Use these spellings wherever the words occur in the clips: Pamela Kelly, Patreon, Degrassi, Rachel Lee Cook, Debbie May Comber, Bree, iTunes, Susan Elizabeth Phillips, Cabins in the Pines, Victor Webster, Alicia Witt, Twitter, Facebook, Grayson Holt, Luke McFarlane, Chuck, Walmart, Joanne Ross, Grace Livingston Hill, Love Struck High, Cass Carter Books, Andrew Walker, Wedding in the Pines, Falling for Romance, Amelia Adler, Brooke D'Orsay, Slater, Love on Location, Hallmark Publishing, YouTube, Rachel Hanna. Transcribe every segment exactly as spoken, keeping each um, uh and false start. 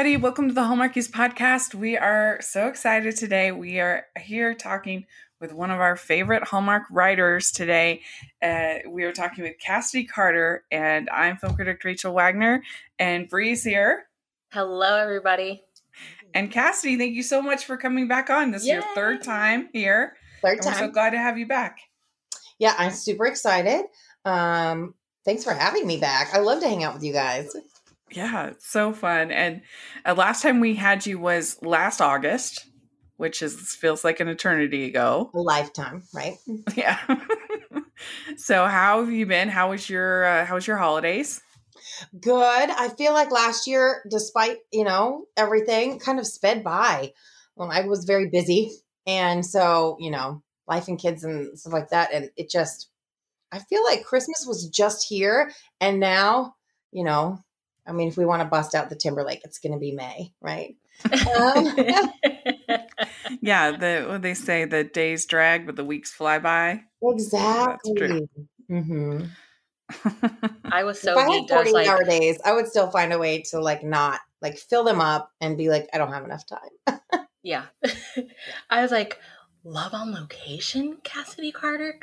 everybody. Welcome to the Hallmarkies Podcast. We are so excited today. We are here talking with one of our favorite Hallmark writers today. Uh, we are talking with Cassidy Carter, and I'm film critic Rachel Wagner, and Bree's here. Hello, everybody. And Cassidy, thank you so much for coming back on. This Yay. is your third time here. Third time. We're so glad to have you back. Yeah, I'm super excited. Um, thanks for having me back. I love to hang out with you guys. Yeah, it's so fun. And uh, last time we had you was last August, which is feels like an eternity ago. A lifetime, right? Yeah. So how have you been? How was your uh, how was your holidays? Good. I feel like last year, despite, you know, everything kind of sped by. Well, I was very busy. And so, you know, life and kids and stuff like that. And it just, I feel like Christmas was just here. And now, you know, I mean, if we want to bust out the Timberlake, it's going to be May, right? Um, yeah. The, what they say, the days drag, but the weeks fly by. Exactly. That's true. Mm-hmm. I was so if I had forty like, hour days, I would still find a way to like not like fill them up and be like, I don't have enough time. Yeah. I was like, Love on Location, Cassidy Carter.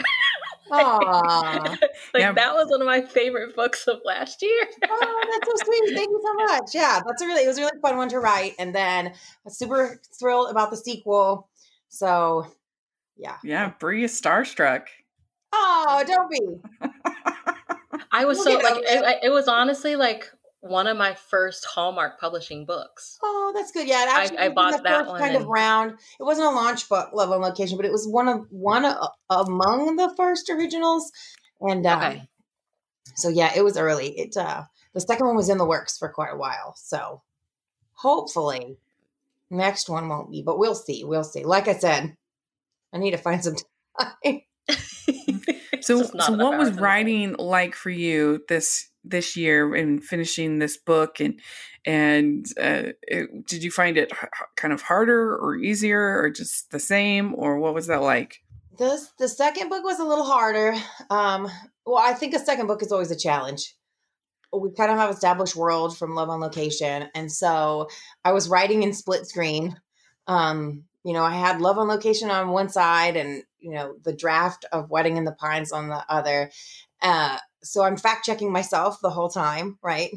Aww. like yeah. That was one of my favorite books of last year. Oh, that's so sweet. Thank you so much. Yeah, that's a really it was a really fun one to write. And then I was super thrilled about the sequel. So yeah. Yeah, Bree is starstruck. Oh, don't be. I was we'll so like it, it was honestly like one of my first Hallmark publishing books. Oh, that's good. Yeah, it actually I, I bought that one kind and... of round. It wasn't a launch book, Love on Location, but it was one of one of, among the first originals. And um, okay. so yeah, it was early. It uh, the second one was in the works for quite a while. So hopefully, next one won't be, but we'll see. We'll see. Like I said, I need to find some time. So, so what was writing like for you this this year and finishing this book? And and uh, it, did you find it h- kind of harder or easier or just the same? Or what was that like? This, the second book was a little harder. Um, well, I think a second book is always a challenge. We kind of have established world from Love on Location. And so I was writing in split screen. Um, you know, I had Love on Location on one side and you know, the draft of Wedding in the Pines on the other. Uh, so I'm fact checking myself the whole time, right?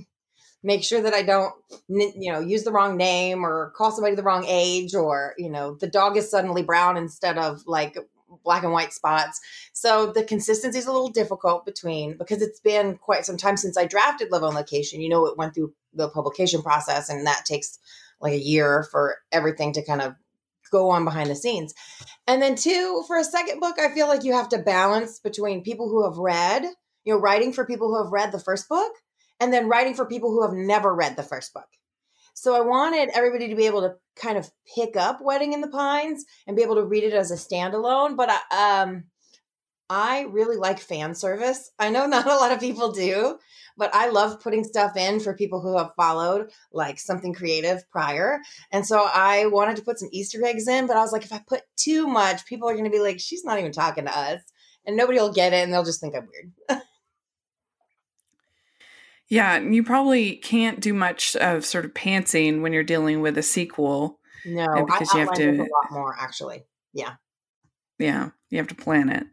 Make sure that I don't, you know, use the wrong name or call somebody the wrong age or, you know, the dog is suddenly brown instead of like black and white spots. So the consistency is a little difficult between, because it's been quite some time since I drafted Love on Location. You know, it went through the publication process and that takes like a year for everything to kind of go on behind the scenes. And then two, for a second book, I feel like you have to balance between people who have read, you know, writing for people who have read the first book and then writing for people who have never read the first book. So I wanted everybody to be able to kind of pick up Wedding in the Pines and be able to read it as a standalone. But I, um, I really like fan service. I know not a lot of people do, but I love putting stuff in for people who have followed like something creative prior. And so I wanted to put some Easter eggs in, but I was like, if I put too much, people are going to be like, she's not even talking to us and nobody will get it. And they'll just think I'm weird. Yeah. And you probably can't do much of sort of pantsing when you're dealing with a sequel. No, uh, because I you have to a lot more actually. Yeah. Yeah. You have to plan it.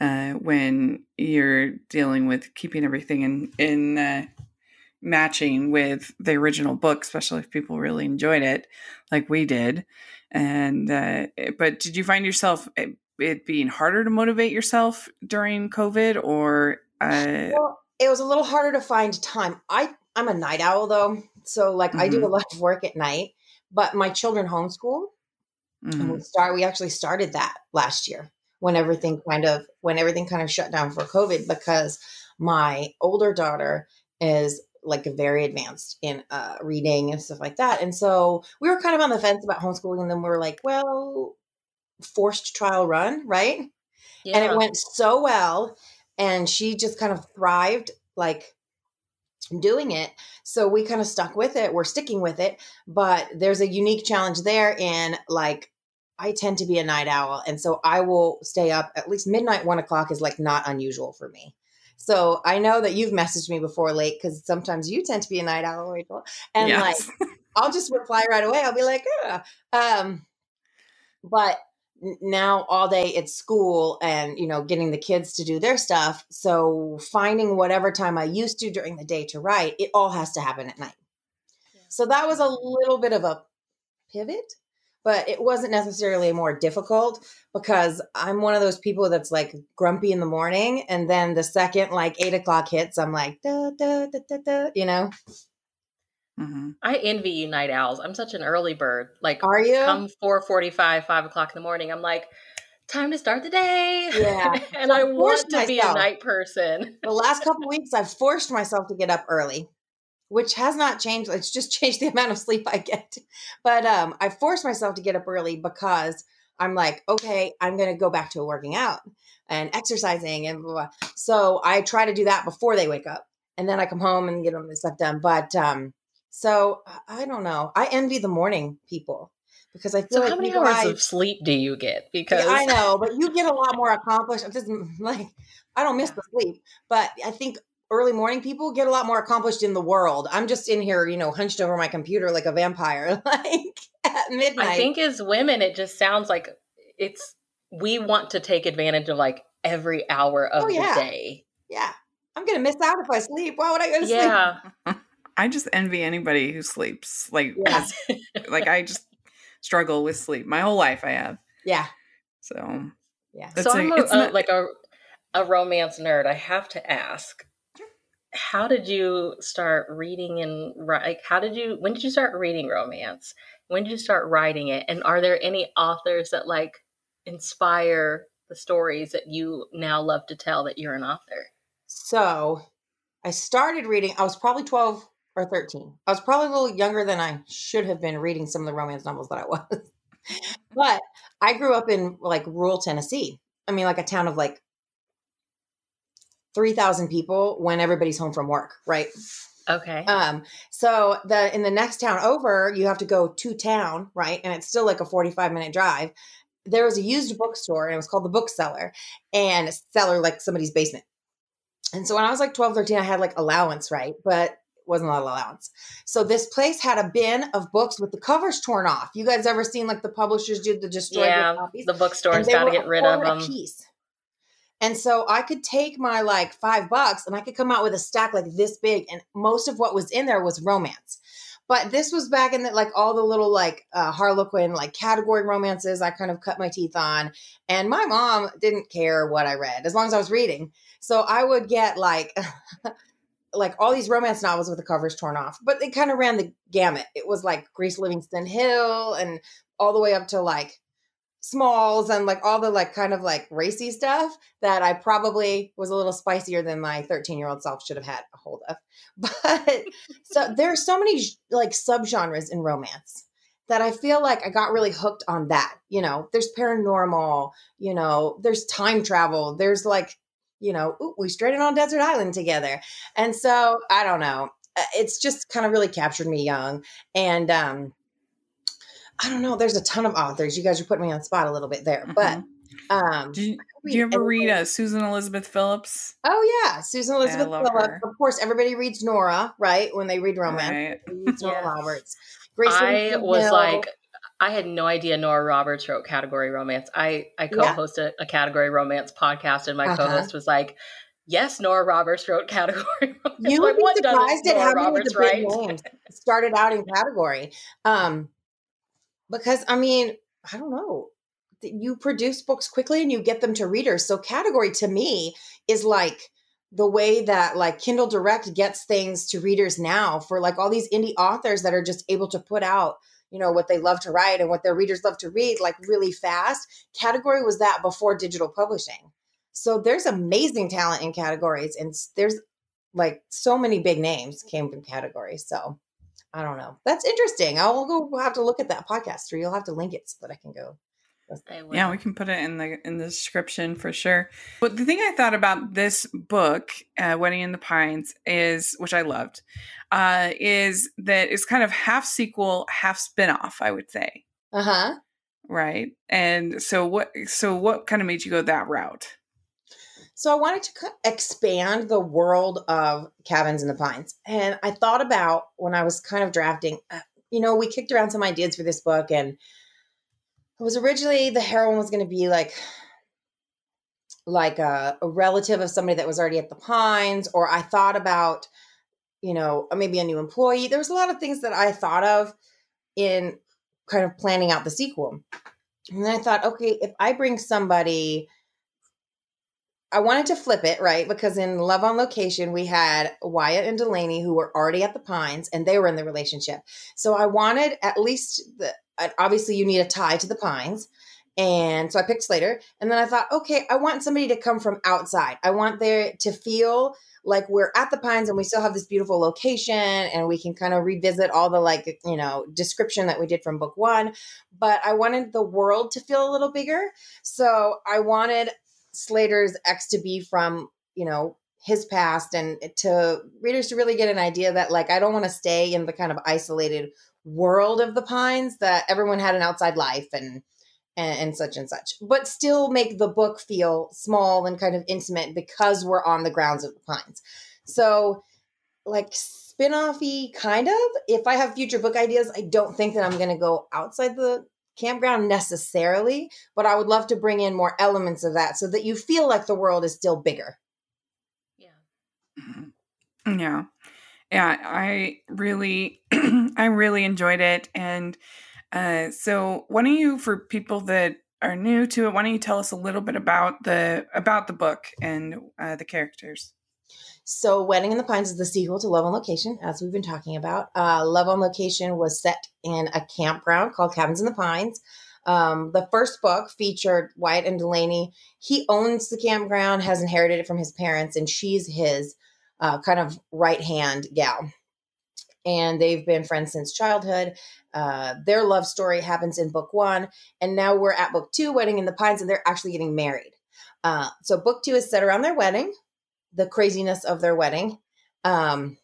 Uh, when you're dealing with keeping everything in, in uh, matching with the original book, especially if people really enjoyed it like we did. And, uh, but did you find yourself it, it being harder to motivate yourself during COVID or? Uh... Well, it was a little harder to find time. I, I'm a night owl though. So like mm-hmm. I do a lot of work at night, but my children homeschool mm-hmm. and we start, we actually started that last year. When everything kind of when everything kind of shut down for COVID, because my older daughter is like very advanced in uh, reading and stuff like that, and so we were kind of on the fence about homeschooling. And then we were like, well, forced trial run, right? Yeah. And it went so well, and she just kind of thrived like doing it. So we kind of stuck with it. We're sticking with it, but there's a unique challenge there in like. I tend to be a night owl. And so I will stay up at least midnight. One o'clock is like not unusual for me. So I know that you've messaged me before late because sometimes you tend to be a night owl, Rachel. And yes. like, I'll just reply right away. I'll be like, yeah. Um, but now all day it's school and, you know, getting the kids to do their stuff. So finding whatever time I used to during the day to write, it all has to happen at night. Yeah. So that was a little bit of a pivot, but it wasn't necessarily more difficult because I'm one of those people that's like grumpy in the morning. And then the second like eight o'clock hits, I'm like, da, da, da, da, da, you know? Mm-hmm. I envy you night owls. I'm such an early bird. Like, are you? Come four forty-five, five o'clock in the morning. I'm like, time to start the day. Yeah. And I, I want to myself. be a night person. The last couple of weeks, I've forced myself to get up early, which has not changed. It's just changed the amount of sleep I get. But um, I forced myself to get up early because I'm like, okay, I'm going to go back to working out and exercising and blah, blah, blah. So I try to do that before they wake up, and then I come home and get all this stuff done. But um, So I don't know. I envy the morning people because I feel so like how many hours I, of sleep do you get? Because yeah, I know, but you get a lot more accomplished. I'm just like, I don't miss the sleep, but I think early morning people get a lot more accomplished in the world. I'm just in here, you know, hunched over my computer like a vampire, like at midnight. I think as women, it just sounds like it's, we want to take advantage of like every hour of oh, yeah. the day. Yeah. I'm going to miss out if I sleep. Why would I go to yeah. sleep? Yeah. I just envy anybody who sleeps. Like, yeah. like I just struggle with sleep my whole life. I have. Yeah. So, yeah. So I'm a, a, not... like a, a romance nerd. I have to ask, how did you start reading and like, how did you, when did you start reading romance? When did you start writing it? And are there any authors that like inspire the stories that you now love to tell that you're an author? So I started reading, I was probably twelve or thirteen. I was probably a little younger than I should have been reading some of the romance novels that I was. But I grew up in like rural Tennessee. I mean, like a town of like three thousand people when everybody's home from work, right? Okay. Um. So the in the next town over, you have to go to town, right? And it's still like a forty-five minute drive. There was a used bookstore and it was called the Bookseller, and cellar like somebody's basement. And so when I was like twelve, thirteen, I had like allowance, right? But wasn't a lot of allowance. So this place had a bin of books with the covers torn off. You guys ever seen like the publishers do the destroyed yeah, copies? The bookstore's got to get rid of them. Piece. And so I could take my like five bucks and I could come out with a stack like this big. And most of what was in there was romance. But this was back in the, like all the little like uh, Harlequin like category romances I kind of cut my teeth on. And my mom didn't care what I read as long as I was reading. So I would get like... like all these romance novels with the covers torn off, but they kind of ran the gamut. It was like Grace Livingston Hill and all the way up to like Smalls and like all the like kind of like racy stuff that I probably was a little spicier than my thirteen year old self should have had a hold of. But so there are so many like subgenres in romance that I feel like I got really hooked on that. You know, there's paranormal, you know, there's time travel, there's like, you know, ooh, we stranded on Desert Island together. And so I don't know, it's just kind of really captured me young. And um, I don't know, there's a ton of authors. You guys are putting me on the spot a little bit there, but um, do you, do you ever read uh, Susan Elizabeth Phillips? Oh yeah. Susan Elizabeth Phillips. Her. Of course, everybody reads Nora, right? When they read romance, right. Reads Nora yes. Roberts. Grayson I Hill. was like, I had no idea Nora Roberts wrote category romance. I, I co-host yeah. a, a category romance podcast, and my uh-huh. co-host was like, yes, Nora Roberts wrote category romance. You would like, be surprised at how many of the big names started out in category. Um, because, I mean, I don't know. You produce books quickly and you get them to readers. So category to me is like the way that like Kindle Direct gets things to readers now for like all these indie authors that are just able to put out, you know, what they love to write and what their readers love to read, like really fast. Category was that before digital publishing. So there's amazing talent in categories, and there's like so many big names came from categories. So I don't know. That's interesting. I'll go we'll have to look at that podcast, or you'll have to link it so that I can go. Yeah, we can put it in the in the description for sure. But the thing I thought about this book, uh, Wedding in the Pines, is which I loved, uh, is that it's kind of half sequel, half spinoff, I would say. Uh huh. Right. And so what? So what kind of made you go that route? So I wanted to expand the world of Cabins in the Pines, and I thought about when I was kind of drafting. Uh, you know, we kicked around some ideas for this book, and it was originally the heroine was going to be like, like a, a relative of somebody that was already at the Pines, or I thought about, you know, maybe a new employee. There was a lot of things that I thought of in kind of planning out the sequel. And then I thought, okay, if I bring somebody, I wanted to flip it, right? Because in Love on Location, we had Wyatt and Delaney who were already at the Pines and they were in the relationship. So I wanted at least, the, obviously you need a tie to the Pines. And so I picked Slater, and then I thought, okay, I want somebody to come from outside. I want there to feel like we're at the Pines and we still have this beautiful location and we can kind of revisit all the, like, you know, description that we did from book one, but I wanted the world to feel a little bigger. So I wanted Slater's ex to be from, you know, his past, and to readers to really get an idea that, like, I don't want to stay in the kind of isolated world of the Pines, that everyone had an outside life and, And, and such and such, but still make the book feel small and kind of intimate because we're on the grounds of the Pines. So, like, spin-off-y kind of. If I have future book ideas, I don't think that I'm going to go outside the campground necessarily, but I would love to bring in more elements of that so that you feel like the world is still bigger. Yeah. Yeah. Yeah. I really, I really enjoyed it. And Uh, so why don't you, for people that are new to it, why don't you tell us a little bit about the about the book and uh, the characters? So Wedding in the Pines is the sequel to Love on Location, as we've been talking about. Uh, Love on Location was set in a campground called Cabins in the Pines. Um, the first book featured Wyatt and Delaney. He owns the campground, has inherited it from his parents, and she's his uh, kind of right-hand gal. And they've been friends since childhood. Uh, their love story happens in book one. And now we're at book two, Wedding in the Pines, and they're actually getting married. Uh, so book two is set around their wedding, the craziness of their wedding. Um,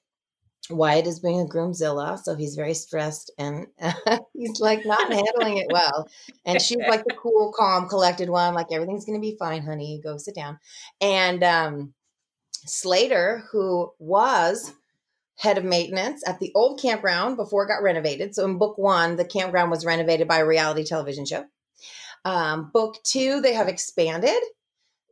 Wyatt is being a groomzilla, so he's very stressed, and uh, he's like not handling it well. And she's like the cool, calm, collected one, like everything's going to be fine, honey. Go sit down. And um, Slater, who was head of maintenance at the old campground before it got renovated. So in book one, the campground was renovated by a reality television show. Um, book two, they have expanded.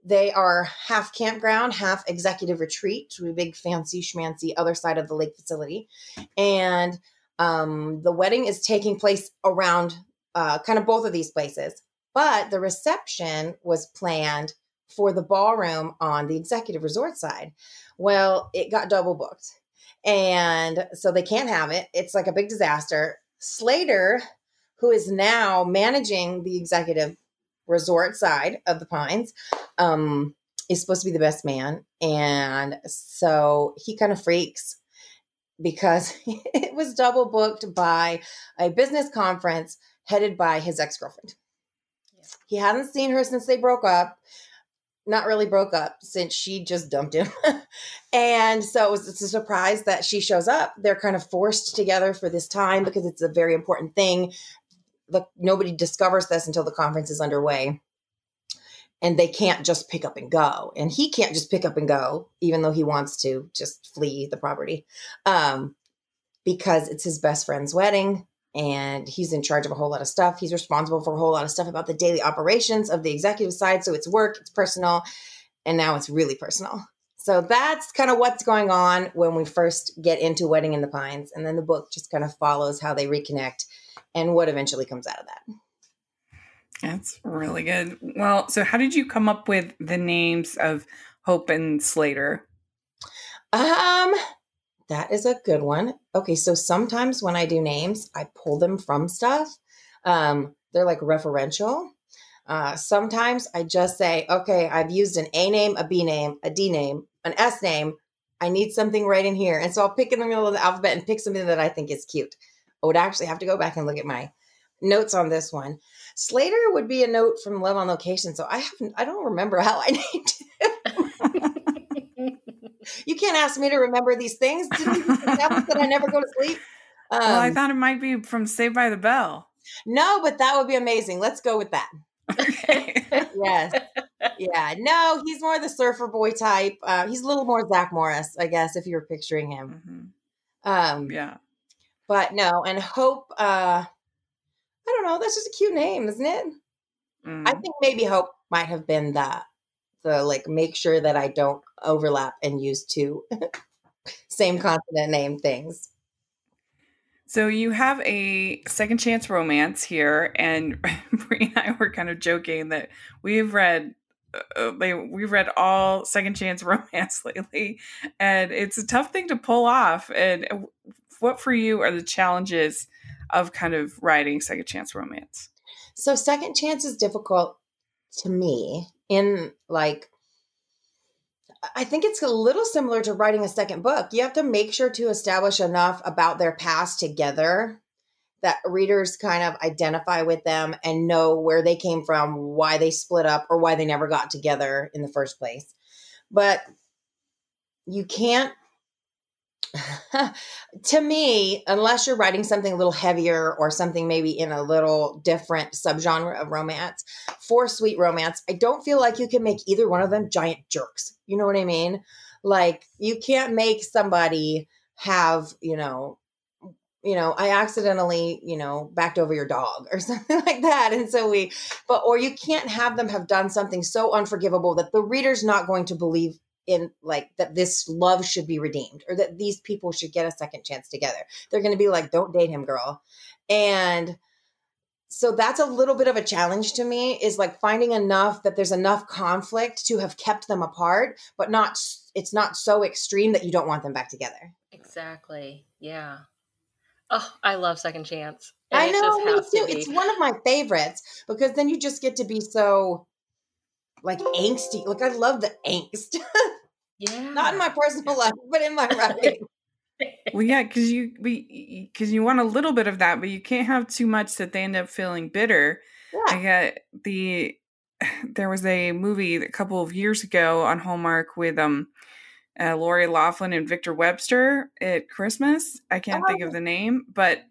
They are half campground, half executive retreat, to a big fancy schmancy other side of the lake facility. And um, the wedding is taking place around uh, kind of both of these places. But the reception was planned for the ballroom on the executive resort side. Well, it got double booked. And so they can't have it. It's like a big disaster. Slater, who is now managing the executive resort side of the Pines, um, is supposed to be the best man. And so he kind of freaks because it was double booked by a business conference headed by his ex-girlfriend. Yeah. He hadn't seen her since they broke up. Not really broke up, since she just dumped him. And so it was, it's a surprise that she shows up. They're kind of forced together for this time because it's a very important thing. The, nobody discovers this until the conference is underway. And they can't just pick up and go. And he can't just pick up and go, even though he wants to just flee the property. Um, because it's his best friend's wedding. And he's in charge of a whole lot of stuff. He's responsible for a whole lot of stuff about the daily operations of the executive side. So it's work, it's personal, and now it's really personal. So that's kind of what's going on when we first get into Wedding in the Pines. And then the book just kind of follows how they reconnect and what eventually comes out of that. That's really good. Well, so how did you come up with the names of Hope and Slater? Um... That is a good one. Okay, so sometimes when I do names, I pull them from stuff. Um, they're like referential. Uh, sometimes I just say, okay, I've used an A name, a B name, a D name, an S name. I need something right in here. And so I'll pick in the middle of the alphabet and pick something that I think is cute. I would actually have to go back and look at my notes on this one. Slater would be a note from Love on Location, so I haven't, I don't remember how I named it. You can't ask me to remember these things. Did you establish that I never go to sleep? Um, well, I thought it might be from Saved by the Bell. No, but that would be amazing. Let's go with that. Okay. Yes. Yeah. No, he's more the surfer boy type. Uh, he's a little more Zach Morris, I guess, if you were picturing him. Mm-hmm. Um, yeah. But no, and Hope, uh, I don't know, that's just a cute name, isn't it? Mm. I think maybe Hope might have been the, the like, make sure that I don't overlap and use two same consonant name things. So you have a second chance romance here, and Bree and I were kind of joking that we've read uh, we've read all second chance romance lately, and it's a tough thing to pull off. And what for you are the challenges of kind of writing second chance romance? So second chance is difficult to me in like, I think it's a little similar to writing a second book. You have to make sure to establish enough about their past together that readers kind of identify with them and know where they came from, why they split up, or why they never got together in the first place. But you can't, to me, unless you're writing something a little heavier or something maybe in a little different subgenre of romance, for sweet romance, I don't feel like you can make either one of them giant jerks. You know what I mean? Like, you can't make somebody have, you know, you know, I accidentally, you know, backed over your dog or something like that. And so we, but, or you can't have them have done something so unforgivable that the reader's not going to believe in, like, that this love should be redeemed or that these people should get a second chance together. They're going to be like, don't date him, girl. And so that's a little bit of a challenge to me, is like finding enough that there's enough conflict to have kept them apart, but not, it's not so extreme that you don't want them back together. Exactly. Yeah. Oh, I love second chance. And I know, me too. It's one of my favorites, because then you just get to be so like angsty. Like, I love the angst. Yeah. Not in my personal life, but in my writing. Well, yeah, because you because you want a little bit of that, but you can't have too much that they end up feeling bitter. Yeah. I got the there was a movie a couple of years ago on Hallmark with um uh, Lori Loughlin and Victor Webster at Christmas. I can't oh. think of the name, but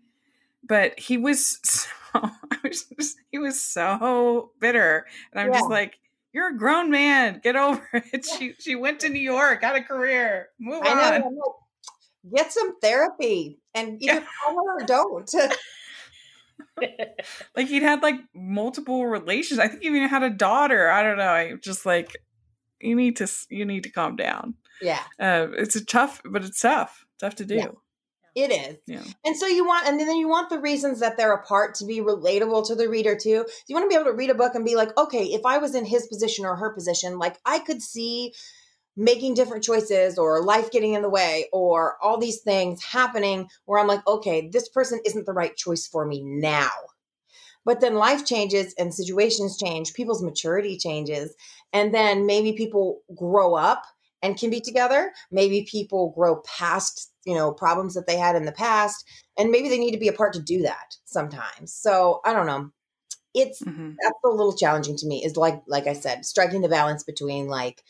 but he was so I was just, he was so bitter, and I'm yeah. just like, you're a grown man, get over it. Yeah. She she went to New York, got a career, move I on. Know, like, get some therapy and either follow yeah. or don't. Like, he'd had like multiple relations. I think he even had a daughter. I don't know. I just like, you need to, you need to calm down. Yeah. Uh, it's a tough, but it's tough, tough to do. Yeah. It is. Yeah. And so you want, and then you want the reasons that they're apart to be relatable to the reader too. You want to be able to read a book and be like, okay, if I was in his position or her position, like I could see making different choices or life getting in the way or all these things happening where I'm like, okay, this person isn't the right choice for me now. But then life changes and situations change, people's maturity changes. And then maybe people grow up and can be together. Maybe people grow past, you know, problems that they had in the past. And maybe they need to be apart to do that sometimes. So I don't know. It's mm-hmm. that's a little challenging to me, is like, like I said, striking the balance between like,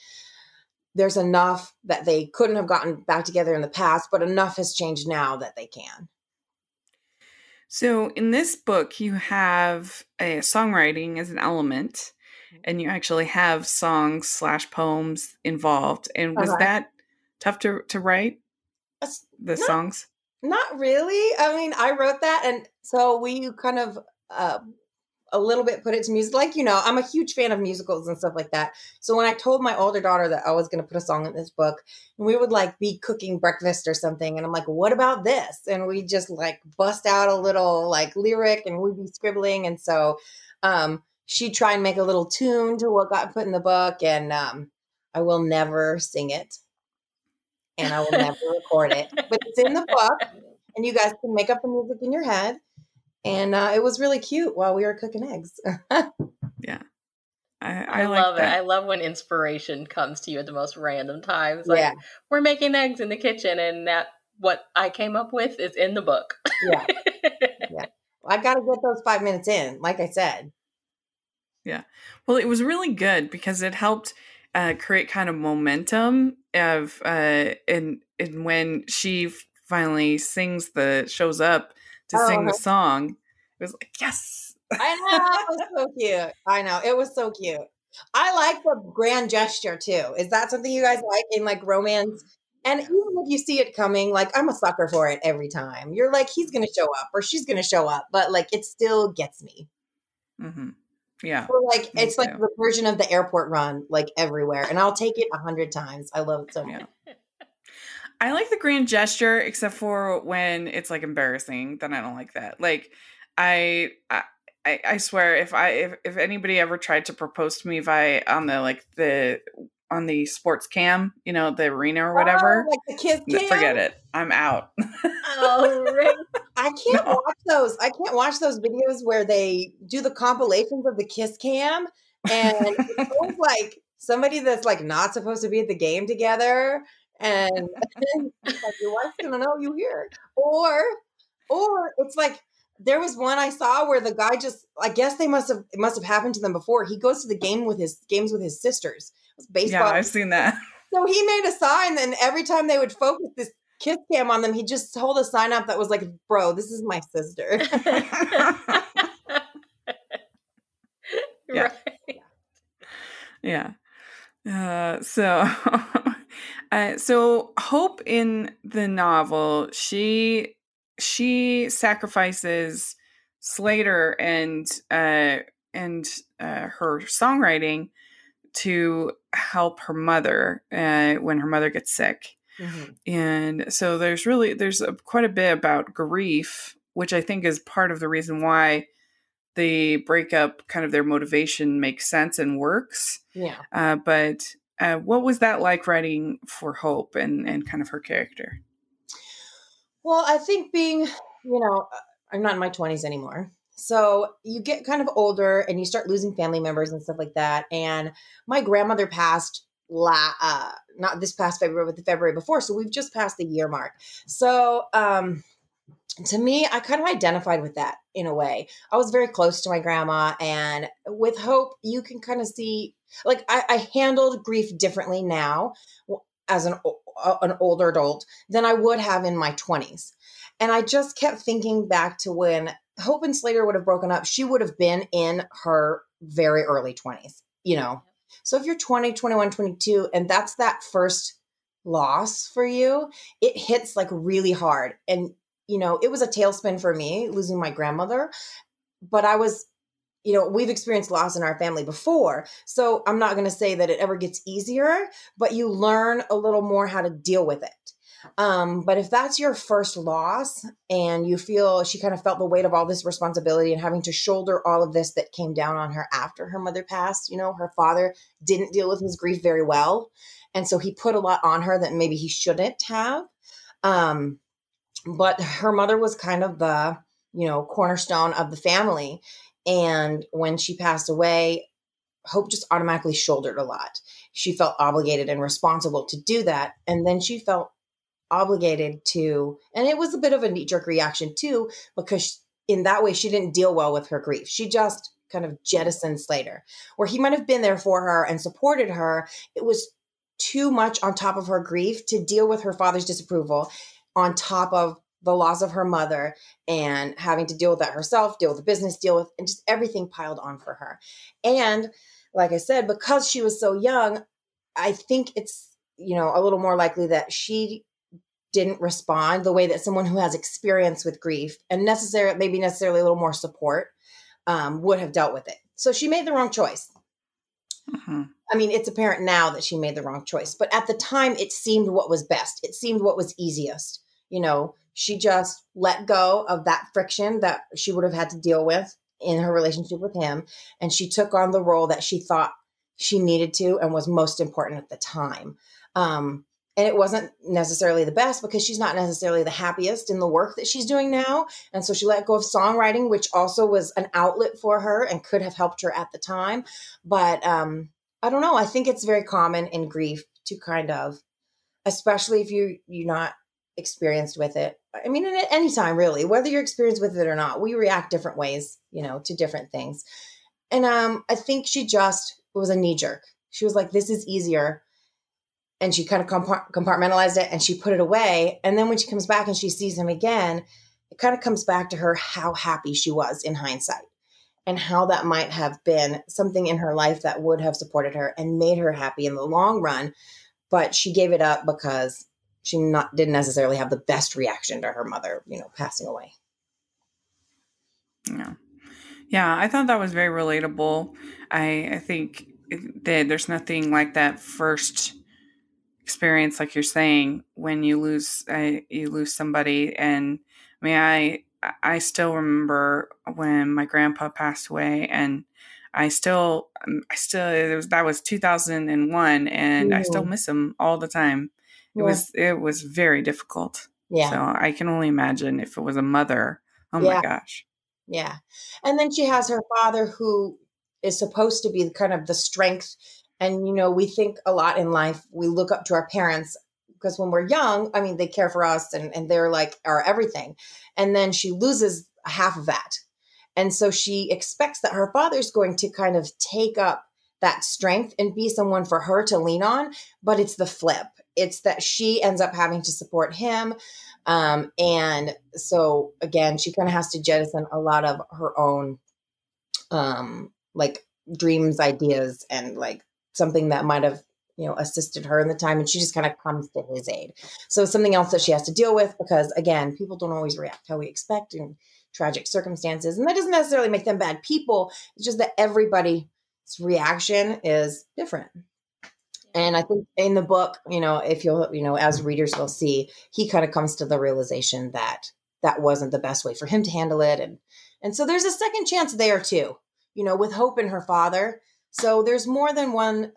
there's enough that they couldn't have gotten back together in the past, but enough has changed now that they can. So in this book, you have a songwriting as an element, and you actually have songs slash poems involved. And was uh-huh. that tough to, to write the not, songs? Not really. I mean, I wrote that. And so we kind of, uh, a little bit put it to music. Like, you know, I'm a huge fan of musicals and stuff like that. So when I told my older daughter that I was going to put a song in this book, we would like be cooking breakfast or something. And I'm like, what about this? And we just like bust out a little like lyric and we'd be scribbling. And so um, she'd try and make a little tune to what got put in the book. And um, I will never sing it. And I will never record it. But it's in the book. And you guys can make up the music in your head. And uh, it was really cute while we were cooking eggs. Yeah. I, I, I like love that. it. I love when inspiration comes to you at the most random times. Like, yeah. We're making eggs in the kitchen, and that what I came up with is in the book. Yeah. Yeah. Well, I got to get those five minutes in, like I said. Yeah. Well, it was really good because it helped uh, create kind of momentum of, uh, and, and when she finally sings the, shows up, to oh, sing the song. It was like, yes. I know. It was so cute. I know. It was so cute. I like the grand gesture too. Is that something you guys like in like romance? And even if you see it coming, like, I'm a sucker for it every time. You're like, he's going to show up or she's going to show up. But, like, it still gets me. Mm-hmm. Yeah. Or like, it's too. Like the version of the airport run, like, everywhere. And I'll take it a hundred times. I love it so much. Yeah. I like the grand gesture, except for when it's, like, embarrassing. Then I don't like that. Like, I... I I, I swear, if I if, if anybody ever tried to propose to me via on the like the on the sports cam, you know, the arena or whatever, oh, like the kiss cam? Forget it. I'm out. Oh, right. I can't no. watch those. I can't watch those videos where they do the compilations of the kiss cam, and it's always like somebody that's like not supposed to be at the game together, and like, your wife's gonna know you here, or or it's like. There was one I saw where the guy just, I guess they must have, it must have happened to them before. He goes to the game with his games with his sisters. It was baseball. Yeah, I've seen that. So he made a sign, and every time they would focus this kiss cam on them, he just held a sign up that was like, bro, this is my sister. Yeah. Right. Yeah. Uh, so, uh, so Hope in the novel, she, She sacrifices Slater and uh, and uh, her songwriting to help her mother uh, when her mother gets sick, mm-hmm. and so there's really there's a, quite a bit about grief, which I think is part of the reason why the breakup, kind of their motivation, makes sense and works. Yeah. Uh, but uh, what was that like writing for Hope and and kind of her character? Well, I think being, you know, I'm not in my twenties anymore. So you get kind of older and you start losing family members and stuff like that. And my grandmother passed, la- uh, not this past February, but the February before. So we've just passed the year mark. So um, to me, I kind of identified with that in a way. I was very close to my grandma. And with Hope, you can kind of see, like, I, I handled grief differently now as an an older adult than I would have in my twenties. And I just kept thinking back to when Hope and Slater would have broken up, she would have been in her very early twenties, you know? So if you're twenty, twenty-one, twenty-two, and that's that first loss for you, it hits like really hard. And, you know, it was a tailspin for me losing my grandmother, but I was, you know, we've experienced loss in our family before. So I'm not going to say that it ever gets easier, but you learn a little more how to deal with it. Um, but if that's your first loss and you feel she kind of felt the weight of all this responsibility and having to shoulder all of this that came down on her after her mother passed, you know, her father didn't deal with his grief very well. And so he put a lot on her that maybe he shouldn't have. Um, but her mother was kind of the, you know, cornerstone of the family. And when she passed away, Hope just automatically shouldered a lot. She felt obligated and responsible to do that. And then she felt obligated to, and it was a bit of a knee-jerk reaction too, because in that way, she didn't deal well with her grief. She just kind of jettisoned Slater, where he might have been there for her and supported her. It was too much on top of her grief to deal with her father's disapproval on top of the loss of her mother and having to deal with that herself, deal with the business, deal with, and just everything piled on for her. And like I said, because she was so young, I think it's, you know, a little more likely that she didn't respond the way that someone who has experience with grief and necessarily, maybe necessarily a little more support um, would have dealt with it. So she made the wrong choice. Mm-hmm. I mean, it's apparent now that she made the wrong choice, but at the time it seemed what was best. It seemed what was easiest, you know. She just let go of that friction that she would have had to deal with in her relationship with him. And she took on the role that she thought she needed to and was most important at the time. Um, and it wasn't necessarily the best because she's not necessarily the happiest in the work that she's doing now. And so she let go of songwriting, which also was an outlet for her and could have helped her at the time. But um, I don't know. I think it's very common in grief to kind of, especially if you, you're not experienced with it. I mean, at any time, really, whether you're experienced with it or not, we react different ways, you know, to different things. And um, I think she just it was a knee jerk. She was like, this is easier. And she kind of comp- compartmentalized it and she put it away. And then when she comes back and she sees him again, it kind of comes back to her how happy she was in hindsight and how that might have been something in her life that would have supported her and made her happy in the long run. But she gave it up because she not didn't necessarily have the best reaction to her mother, you know, passing away. Yeah. Yeah, I thought that was very relatable. I, I think that there's nothing like that first experience, like you're saying, when you lose I, you lose somebody. And I mean, I I still remember when my grandpa passed away, and I still I still it was that was two thousand one, and mm. I still miss him all the time. It yeah. was it was very difficult. Yeah. So I can only imagine if it was a mother. Oh yeah. my gosh. Yeah. And then she has her father, who is supposed to be kind of the strength. And, you know, we think a lot in life, we look up to our parents because when we're young, I mean, they care for us and, and they're like our everything. And then she loses half of that. And so she expects that her father's going to kind of take up that strength and be someone for her to lean on. But it's the flip. It's that she ends up having to support him. Um, and so again, she kind of has to jettison a lot of her own, um, like dreams, ideas, and like something that might've, you know, assisted her in the time. And she just kind of comes to his aid. So it's something else that she has to deal with, because again, people don't always react how we expect in tragic circumstances. And that doesn't necessarily make them bad people. It's just that everybody's reaction is different. And I think in the book, you know, if you'll, you know, as readers will see, he kind of comes to the realization that that wasn't the best way for him to handle it. And, and so there's a second chance there too, you know, with Hope and her father. So there's more than one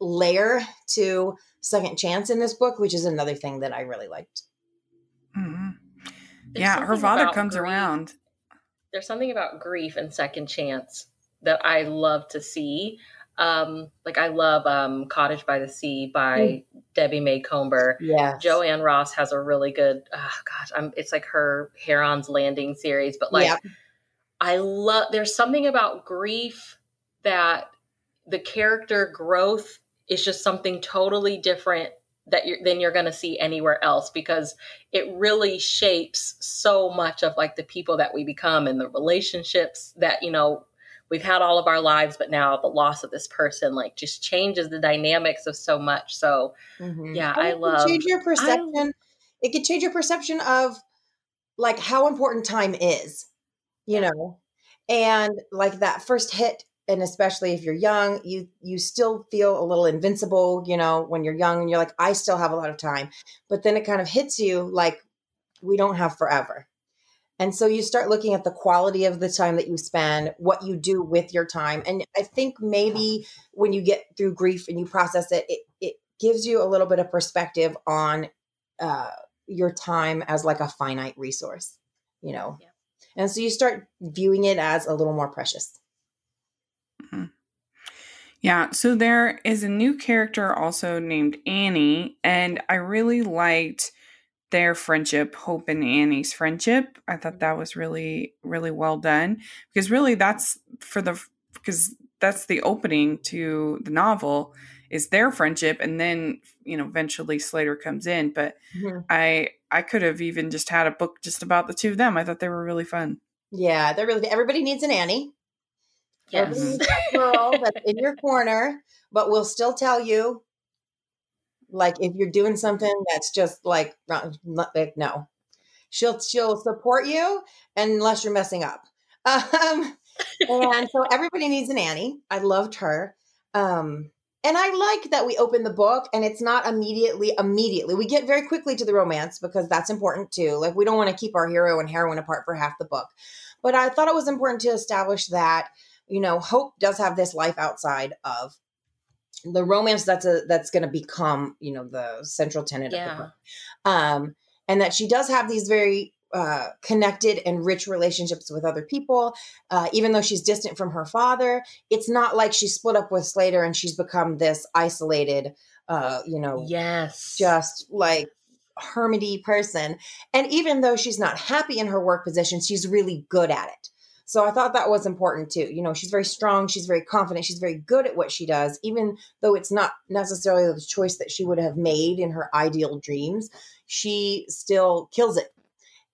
layer to second chance in this book, which is another thing that I really liked. Mm-hmm. Yeah. Her father comes grief. around. There's something about grief and second chance that I love to see. Um, like I love, um, Cottage by the Sea by mm. Debbie May Comber. Yeah. Joanne Ross has a really good, oh gosh, I'm, it's like her Heron's Landing series, but like, yeah. I love, there's something about grief that the character growth is just something totally different that you're, than you're going to see anywhere else, because it really shapes so much of like the people that we become and the relationships that, you know, we've had all of our lives, but now the loss of this person, like, just changes the dynamics of so much. So mm-hmm. yeah, and I it love, can change your perception. I, it could change your perception of like how important time is, you yeah. know, and like that first hit. And especially if you're young, you, you still feel a little invincible, you know, when you're young and you're like, I still have a lot of time, but then it kind of hits you like, we don't have forever. And so you start looking at the quality of the time that you spend, what you do with your time. And I think maybe when you get through grief and you process it, it, it gives you a little bit of perspective on uh, your time as like a finite resource, you know? Yeah. And so you start viewing it as a little more precious. Mm-hmm. Yeah. So there is a new character also named Annie, and I really liked their friendship, Hope and Annie's friendship. I thought that was really, really well done, because really that's for the, because that's the opening to the novel is their friendship. And then, you know, eventually Slater comes in, but mm-hmm. I, I could have even just had a book just about the two of them. I thought they were really fun. Yeah. They're really, everybody needs an Annie. Yes. Everybody needs that girl that's in your corner, but we'll still tell you, like, if you're doing something that's just like, no, she'll, she'll support you unless you're messing up. Um, and so everybody needs an Annie. I loved her. Um, and I like that we open the book and it's not immediately, immediately. We get very quickly to the romance because that's important too. Like, we don't want to keep our hero and heroine apart for half the book, but I thought it was important to establish that, you know, Hope does have this life outside of the romance that's a, that's going to become, you know, the central tenet yeah. of the book. Um, and that she does have these very uh, connected and rich relationships with other people. Uh, even though she's distant from her father, it's not like she split up with Slater and she's become this isolated, uh, you know, yes, just like hermity person. And even though she's not happy in her work position, she's really good at it. So I thought that was important too. You know, she's very strong. She's very confident. She's very good at what she does, even though it's not necessarily the choice that she would have made in her ideal dreams. She still kills it.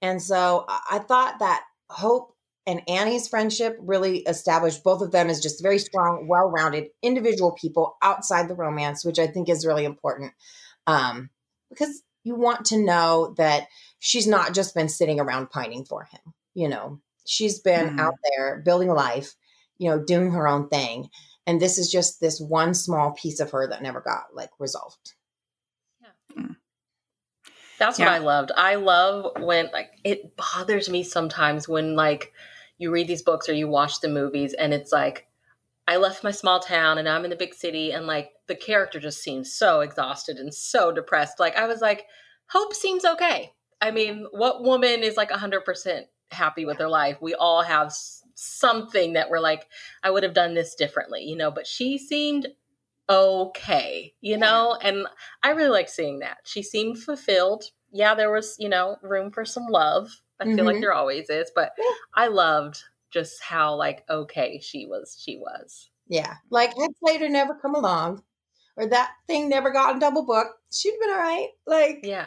And so I thought that Hope and Annie's friendship really established both of them as just very strong, well-rounded individual people outside the romance, which I think is really important. Um, because you want to know that she's not just been sitting around pining for him. You know, she's been mm-hmm. out there building life, you know, doing her own thing. And this is just this one small piece of her that never got like resolved. Yeah. Mm. That's yeah. what I loved. I love when like, it bothers me sometimes when like you read these books or you watch the movies and it's like, I left my small town and I'm in the big city. And like the character just seems so exhausted and so depressed. Like I was like, Hope seems okay. I mean, what woman is like a hundred percent happy with her life? We all have something that we're like, I would have done this differently, you know, but she seemed okay, you know, and I really like seeing that. She seemed fulfilled. Yeah. There was, you know, room for some love. I mm-hmm. feel like there always is, but yeah. I loved just how like, okay, she was, she was. Yeah. Like had Slater never come along or that thing never got a double book, she'd been all right. Like, yeah,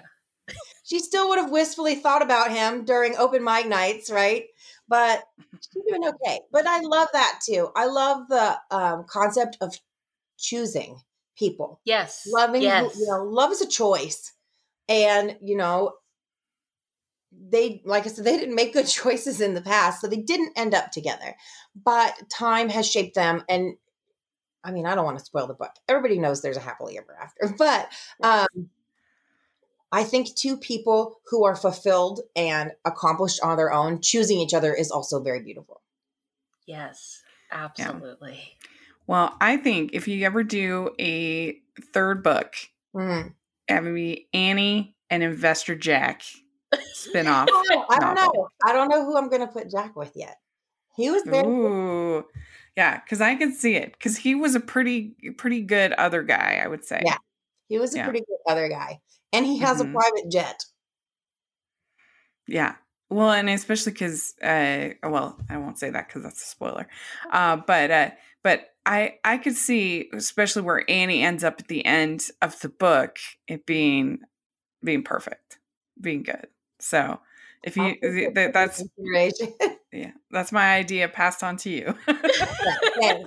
she still would have wistfully thought about him during open mic nights. Right. But she's doing okay. But I love that too. I love the um, concept of choosing people. Yes. Loving, yes. you know, love is a choice. And, you know, they, like I said, they didn't make good choices in the past. So they didn't end up together, but time has shaped them. And I mean, I don't want to spoil the book. Everybody knows there's a happily ever after, but um, I think two people who are fulfilled and accomplished on their own, choosing each other is also very beautiful. Yes, absolutely. Yeah. Well, I think if you ever do a third book, mm. it would be Annie and Investor Jack spinoff. oh, I don't novel. know. I don't know who I'm going to put Jack with yet. He was very Ooh. Good. Yeah, because I could see it. Because he was a pretty, pretty good other guy, I would say. Yeah, he was a yeah. pretty good other guy. And he has mm-hmm. a private jet. Yeah. Well, and especially because, uh, well, I won't say that because that's a spoiler. Uh, but uh, but I, I could see, especially where Annie ends up at the end of the book, it being being perfect, being good. So if you, th- that's, yeah, that's my idea passed on to you. yeah.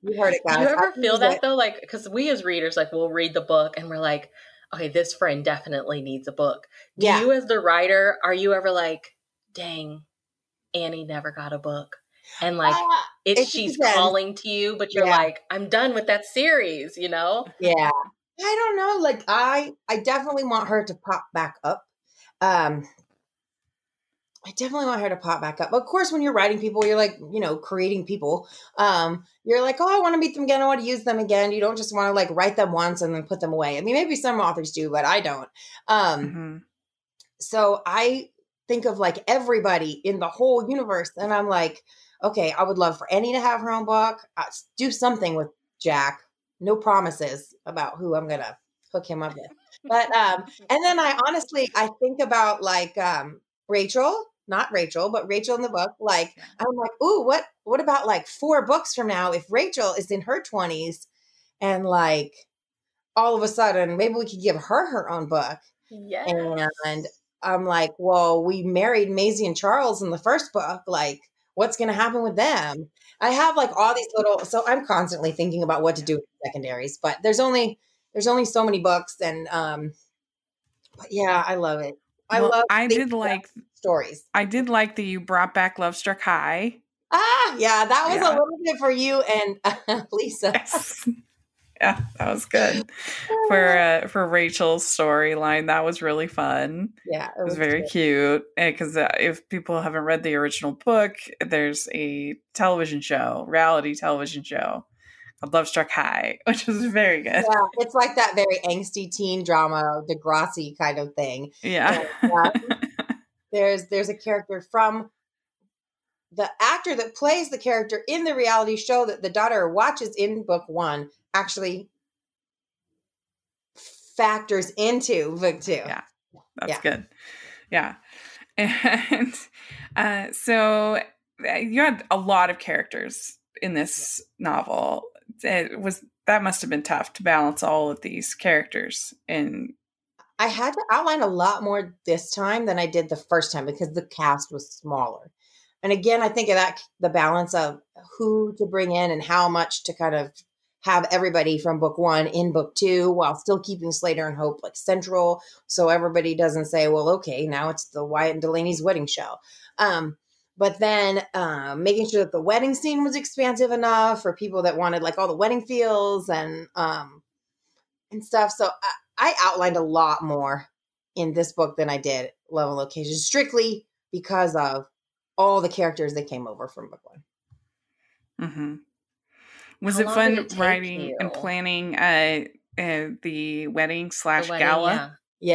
You heard it, guys. Do you ever I feel that it. though? Like, because we as readers, like we'll read the book and we're like, okay, this friend definitely needs a book. Do yeah. you as the writer, are you ever like, dang, Annie never got a book? And like, uh, it's, it's she's depends. calling to you, but you're yeah. like, I'm done with that series, you know? Yeah. I don't know. Like, I, I definitely want her to pop back up. Um, I definitely want her to pop back up. Of course, when you're writing people, you're like, you know, creating people. Um, you're like, oh, I want to meet them again. I want to use them again. You don't just want to like write them once and then put them away. I mean, maybe some authors do, but I don't. Um, mm-hmm. So I think of like everybody in the whole universe. And I'm like, okay, I would love for Annie to have her own book. I'll do something with Jack. No promises about who I'm going to hook him up with. But, um, and then I honestly, I think about like, um, Rachel, not Rachel, but Rachel in the book. Like, I'm like, ooh, what, what about like four books from now if Rachel is in her twenties and like all of a sudden, maybe we could give her her own book. Yeah. And I'm like, well, we married Maisie and Charles in the first book. Like, what's going to happen with them? I have like all these little, so I'm constantly thinking about what to do with secondaries, but there's only, there's only so many books. And, um, but yeah, I love it. I well, love I did like stories. I did like that you brought back Love Struck High. Ah, yeah, that was yeah. a little bit for you and uh, Lisa. Yes. Yeah, that was good for uh, for Rachel's storyline. That was really fun. Yeah, it, it was, was very good. cute. Because uh, if people haven't read the original book, there's a television show, reality television show. Love Struck High, which was very good. Yeah, it's like that very angsty teen drama, Degrassi kind of thing. Yeah. And, uh, there's there's a character from the actor that plays the character in the reality show that the daughter watches in book one actually factors into book two. Yeah, that's yeah. good. Yeah. And uh, so you had a lot of characters in this yeah. novel. It was that must have been tough to balance all of these characters. And I had to outline a lot more this time than I did the first time because the cast was smaller. And again, I think of that, the balance of who to bring in and how much to kind of have everybody from book one in book two while still keeping Slater and Hope like central. So everybody doesn't say, well, okay, now it's the Wyatt and Delaney's wedding show. Um, But then uh, making sure that the wedding scene was expansive enough for people that wanted like all the wedding feels and um, and stuff. So I, I outlined a lot more in this book than I did Love on Location, strictly because of all the characters that came over from book one. Mm-hmm. Was How it fun it writing you? and planning uh, uh, the wedding slash gala? Yeah.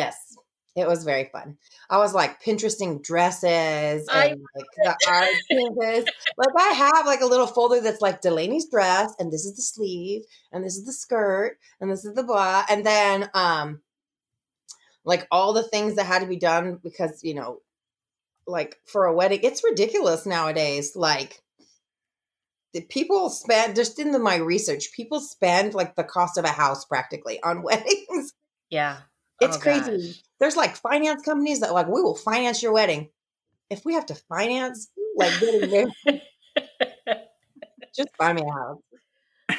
Yes. It was very fun. I was like Pinteresting dresses and I, like the art canvas. Like I have like a little folder that's like Delaney's dress, and this is the sleeve, and this is the skirt, and this is the blah, and then um, like all the things that had to be done because you know, like for a wedding, it's ridiculous nowadays. Like the people spend just in the, my research, people spend like the cost of a house practically on weddings. Yeah. It's oh, crazy. Gosh. There's like finance companies that like, we will finance your wedding. If we have to finance, like getting married, just buy me a house.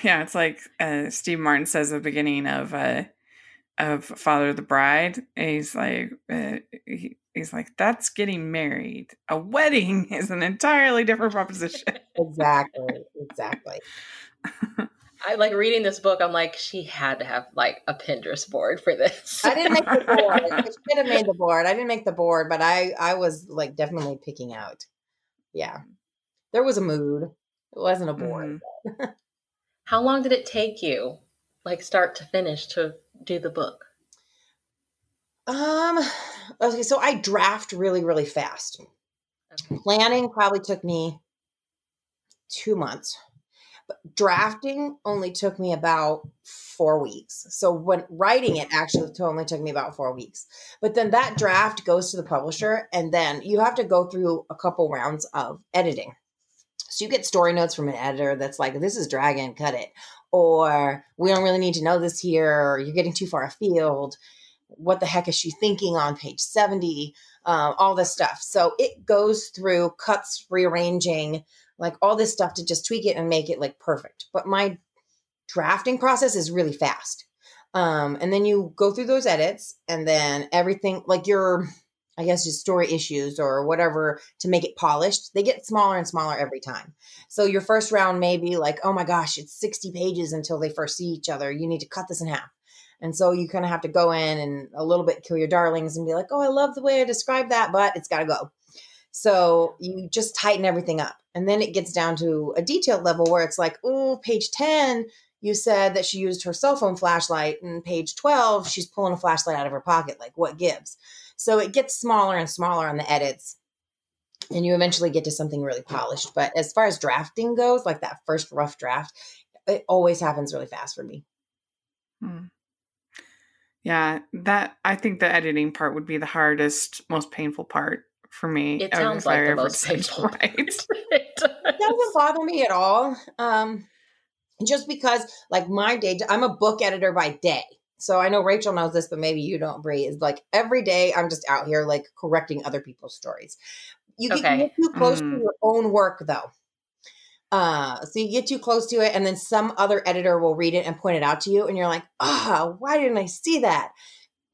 Yeah. It's like uh, Steve Martin says at the beginning of, uh, of Father of the Bride. And he's like, uh, he, he's like, that's getting married. A wedding is an entirely different proposition. Exactly. Exactly. I like reading this book. I'm like, she had to have like a Pinterest board for this. I didn't make the board. I should have made the board. I didn't make the board, but I, I was like definitely picking out. Yeah. There was a mood. It wasn't a board. Mm. How long did it take you like start to finish to do the book? Um, okay. So I draft really, really fast. Okay. Planning probably took me two months. But drafting only took me about four weeks. So when writing it actually only took me about four weeks. But then that draft goes to the publisher, and then you have to go through a couple rounds of editing. So you get story notes from an editor that's like, this is dragging, cut it. Or we don't really need to know this here. Or, you're getting too far afield. What the heck is she thinking on page seventy? Um, all this stuff. So it goes through cuts, rearranging, like all this stuff to just tweak it and make it like perfect. But my drafting process is really fast. Um, and then you go through those edits and then everything like your, I guess, just story issues or whatever to make it polished. They get smaller and smaller every time. So your first round may be like, oh my gosh, it's sixty pages until they first see each other. You need to cut this in half. And so you kind of have to go in and a little bit kill your darlings and be like, oh, I love the way I described that, but it's got to go. So you just tighten everything up. And then it gets down to a detailed level where it's like, oh, page ten, you said that she used her cell phone flashlight, and page twelve, she's pulling a flashlight out of her pocket. Like, what gives? So it gets smaller and smaller on the edits, and you eventually get to something really polished. But as far as drafting goes, like that first rough draft, it always happens really fast for me. Hmm. Yeah, that I think the editing part would be the hardest, most painful part. For me, it sounds like the most painful. Right? It doesn't bother me at all. Um, just because, like my day, I'm a book editor by day, so I know Rachel knows this, but maybe you don't, Bree. Is like every day I'm just out here like correcting other people's stories. You okay. can get too close mm. to your own work, though. Uh, so you get too close to it, and then some other editor will read it and point it out to you, and you're like, ah, oh, why didn't I see that?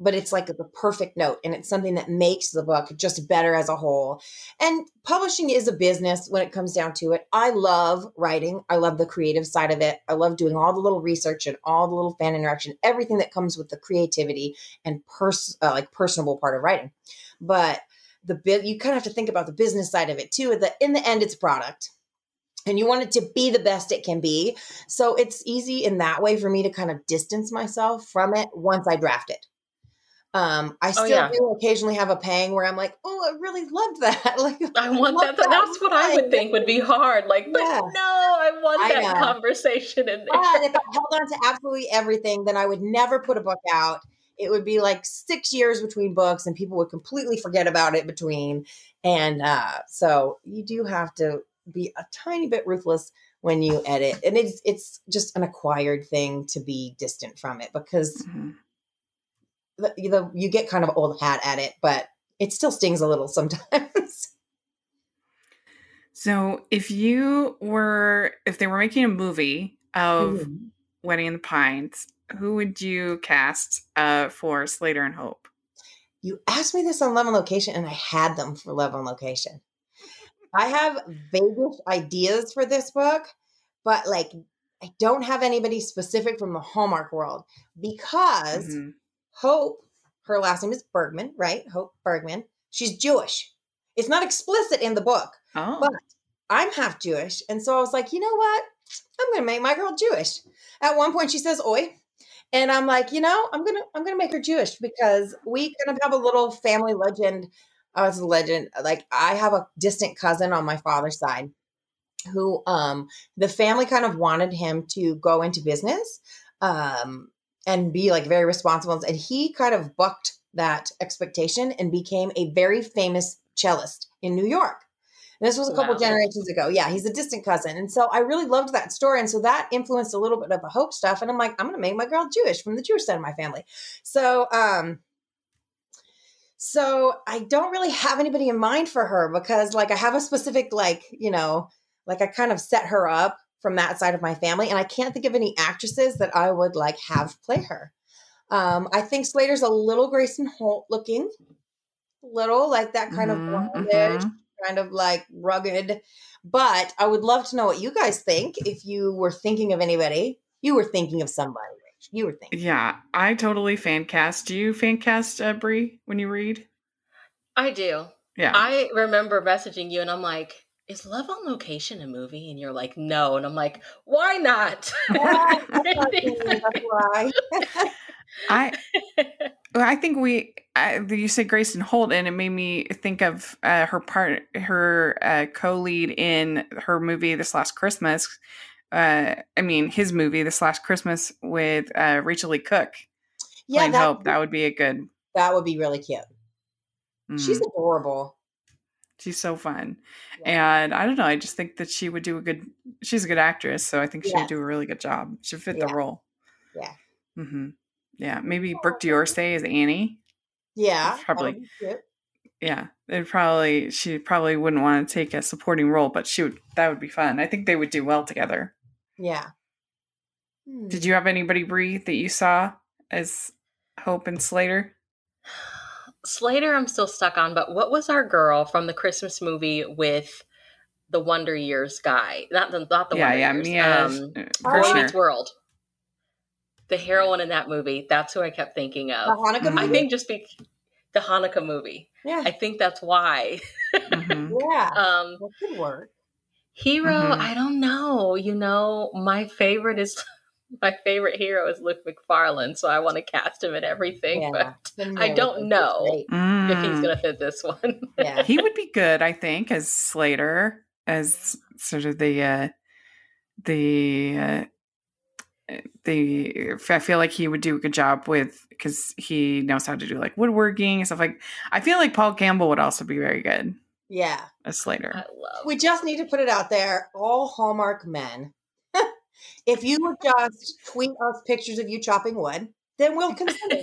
But it's like the perfect note, and it's something that makes the book just better as a whole. And publishing is a business when it comes down to it. I love writing. I love the creative side of it. I love doing all the little research and all the little fan interaction, everything that comes with the creativity and pers- uh, like personable part of writing. But the bit, you kind of have to think about the business side of it too. The, in the end, it's product. And you want it to be the best it can be. So it's easy in that way for me to kind of distance myself from it once I draft it. Um, I still oh, yeah. do occasionally have a pang where I'm like, oh, I really loved that. Like, I, I want that. that. That's what I would think would be hard. Like, but yeah. no, I want I that know. conversation in there. But if I held on to absolutely everything, then I would never put a book out. It would be like six years between books and people would completely forget about it between. And, uh, so you do have to be a tiny bit ruthless when you edit. And it's, it's just an acquired thing to be distant from it because mm-hmm. The, the, you get kind of old hat at it, but it still stings a little sometimes. So if you were, if they were making a movie of mm-hmm. Wedding in the Pines, who would you cast uh, for Slater and Hope? You asked me this on Love on Location, and I had them for Love on Location. I have vaguish ideas for this book, but like I don't have anybody specific from the Hallmark world because mm-hmm. Hope, her last name is Bergman, right? Hope Bergman. She's Jewish. It's not explicit in the book, oh. but I'm half Jewish. And so I was like, you know what? I'm going to make my girl Jewish. At one point she says, oi. And I'm like, you know, I'm going to, I'm going to make her Jewish because we kind of have a little family legend. Oh, it's a legend. Like I have a distant cousin on my father's side who, um, the family kind of wanted him to go into business, um, and be like very responsible. And he kind of bucked that expectation and became a very famous cellist in New York. And this was a couple wow. generations ago. Yeah. He's a distant cousin. And so I really loved that story. And so that influenced a little bit of the Hope stuff. And I'm like, I'm going to make my girl Jewish from the Jewish side of my family. So, um, so I don't really have anybody in mind for her because like, I have a specific, like, you know, like I kind of set her up from that side of my family. And I can't think of any actresses that I would like have play her. Um, I think Slater's a little Grayson Holt looking, little like that kind mm-hmm, of blonde-ish, mm-hmm. kind of like rugged. But I would love to know what you guys think. If you were thinking of anybody, you were thinking of somebody. Rich. You were thinking. Yeah, I totally fan cast. Do you fan cast, uh, Brie, when you read? I do. Yeah. I remember messaging you and I'm like, is Love on Location a movie? And you're like, no. And I'm like, why not? Why? That's why. I I think we I, you said Grayson Holt and it made me think of uh, her part her uh, co-lead in her movie This Last Christmas uh, I mean his movie This Last Christmas with uh, Rachel Lee Cook. Yeah, that, Hope. that would be a good that would be really cute. Mm. She's adorable. She's so fun. Yeah. And I don't know, I just think that she would do a good she's a good actress, so I think she yeah. would do a really good job. She would fit yeah. the role. Yeah. Mm-hmm. Yeah, maybe Brooke D'Orsay is Annie. Yeah, probably. Yeah, it probably she probably wouldn't want to take a supporting role, but she would. That would be fun. I think they would do well together. Yeah. Hmm. Did you have anybody, Bree, that you saw as Hope and Slater? Slater, I'm still stuck on. But what was our girl from the Christmas movie with the Wonder Years guy? Not the not the yeah, Wonder yeah, Years. Yeah, yeah, um, Boy Meets World. The heroine in that movie, that's who I kept thinking of. The Hanukkah movie? I think just be the Hanukkah movie. Yeah. I think that's why. Mm-hmm. Yeah. Um, that could work. Hero, mm-hmm. I don't know. You know, my favorite is my favorite hero is Luke McFarlane, so I want to cast him in everything, yeah. but I don't know mm. if he's going to fit this one. Yeah. He would be good, I think, as Slater, as sort of the uh, the uh, The I feel like he would do a good job with because he knows how to do like woodworking and stuff like. I feel like Paul Campbell would also be very good. Yeah, as Slater. I love. We just need to put it out there. All Hallmark men, if you would just tweet us pictures of you chopping wood, then we'll consider.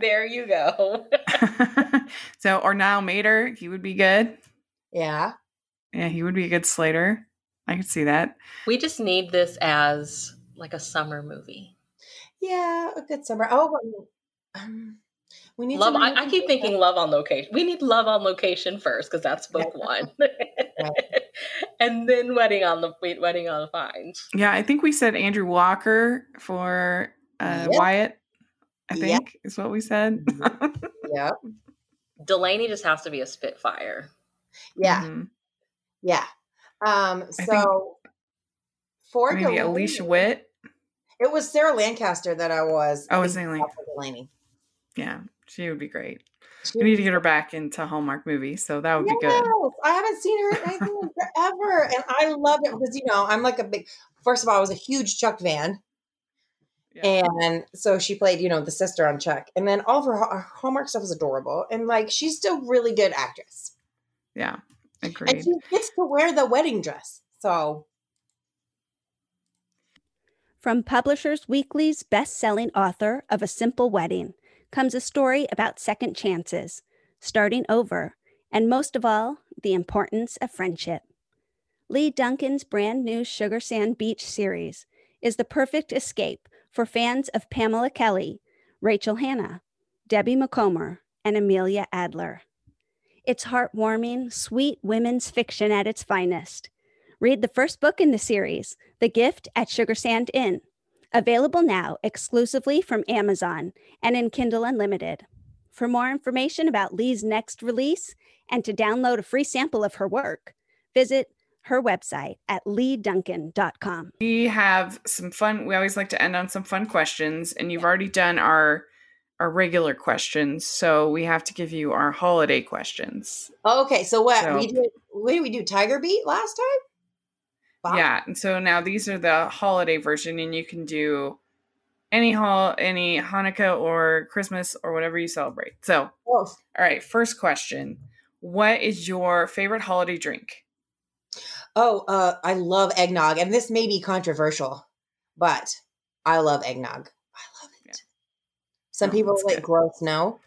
There you go. So or Niall Mader, he would be good. Yeah, yeah, he would be a good Slater. I could see that. We just need this as. Like a summer movie. Yeah, a good summer. Oh, um, we need love. I, I keep thinking Love on Location. We need Love on Location first because that's book one, right. And then Wedding on the Wedding on the Pines. Yeah, I think we said Andrew Walker for uh, yep. Wyatt. I think yep. is what we said. Yeah, Delaney just has to be a spitfire. Yeah, mm-hmm. yeah. Um. So. I think- For Maybe Delaney. Alicia Witt. It was Sarah Lancaster that I was. I was saying Delaney. Yeah, she would be great. She we need to get her back into Hallmark movies, so that would yes, be good. I haven't seen her in anything in forever, and I love it because you know I'm like a big. First of all, I was a huge Chuck fan, yeah. and so she played you know the sister on Chuck, and then all of her, her Hallmark stuff is adorable, and like she's still really good actress. Yeah, agreed. And she gets to wear the wedding dress, so. From Publishers Weekly's best-selling author of A Simple Wedding comes a story about second chances, starting over, and most of all, the importance of friendship. Lee Duncan's brand new Sugar Sand Beach series is the perfect escape for fans of Pamela Kelly, Rachel Hanna, Debbie McComber, and Amelia Adler. It's heartwarming, sweet women's fiction at its finest. Read the first book in the series, The Gift at Sugar Sand Inn, available now exclusively from Amazon and in Kindle Unlimited. For more information about Lee's next release and to download a free sample of her work, visit her website at lee duncan dot com. We have some fun. We always like to end on some fun questions, and you've already done our our regular questions, so we have to give you our holiday questions. Okay, so what so, we did? What did we do? Tiger Beat last time. Wow. Yeah, and so now these are the holiday version, and you can do any hol- any Hanukkah or Christmas or whatever you celebrate. So, oh. all right, first question: what is your favorite holiday drink? Oh, uh, I love eggnog, and this may be controversial, but I love eggnog. I love it. Yeah. Some no, people are like, good. gross, no.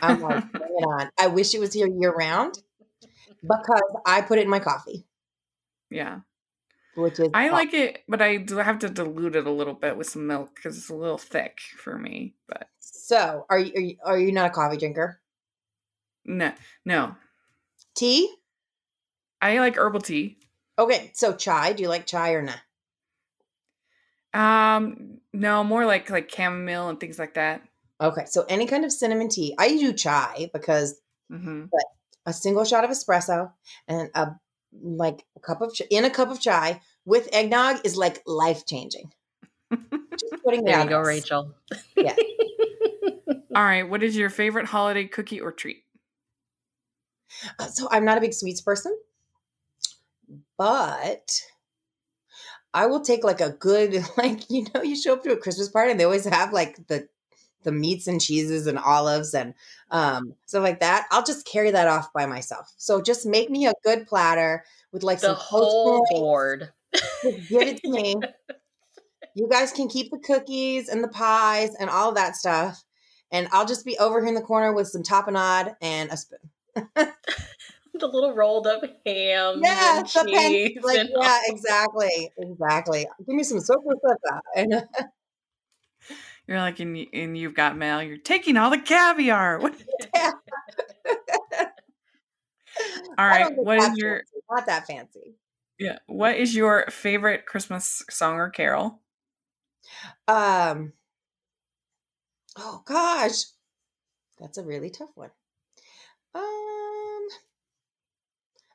I'm like, bring it on. I wish it was here year-round because I put it in my coffee. Yeah. Which is I coffee. like it, but I do have to dilute it a little bit with some milk because it's a little thick for me. But So, are you, are you, are you not a coffee drinker? No. No. Tea? I like herbal tea. Okay, so chai. Do you like chai or not? Um, no, more like like chamomile and things like that. Okay, so any kind of cinnamon tea. I do chai because mm-hmm. but a single shot of espresso and a like a cup of in a cup of chai with eggnog is like life changing. Just putting there you go, Rachel. Yeah. All right. What is your favorite holiday cookie or treat? Uh, so I'm not a big sweets person. But I will take like a good, like, you know, you show up to a Christmas party and they always have like the, the meats and cheeses and olives and um, stuff like that. I'll just carry that off by myself. So just make me a good platter with like the some whole board. Just give it to me. You guys can keep the cookies and the pies and all of that stuff. And I'll just be over here in the corner with some tapenade and a spoon. The little rolled up ham. Yeah, and the cheese like, and yeah, exactly. Exactly. Give me some soap and You're like, and, you, and you've got mail. You're taking all the caviar. Yeah. All right. What is your fancy. Not that fancy. Yeah. What is your favorite Christmas song or carol? Um. Oh gosh, that's a really tough one. Um.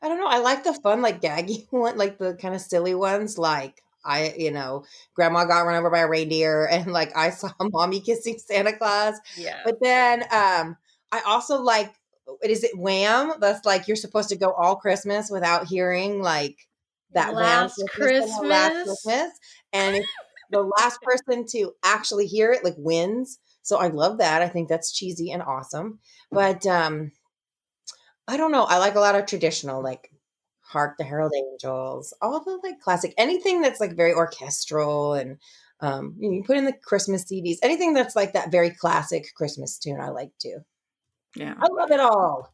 I don't know. I like the fun, like gaggy one, like the kind of silly ones. Like I, you know, grandma got run over by a reindeer and like I saw mommy kissing Santa Claus. Yeah. But then um, I also like, is it Wham? That's like, you're supposed to go all Christmas without hearing like that last Wham Christmas. Christmas. Last Christmas. And if the last person to actually hear it like wins. So I love that. I think that's cheesy and awesome. But, um, I don't know. I like a lot of traditional, like Hark the Herald Angels, all the like classic, anything that's like very orchestral and um, you know, you put in the Christmas C Ds, anything that's like that very classic Christmas tune. I like too. Yeah. I love it all.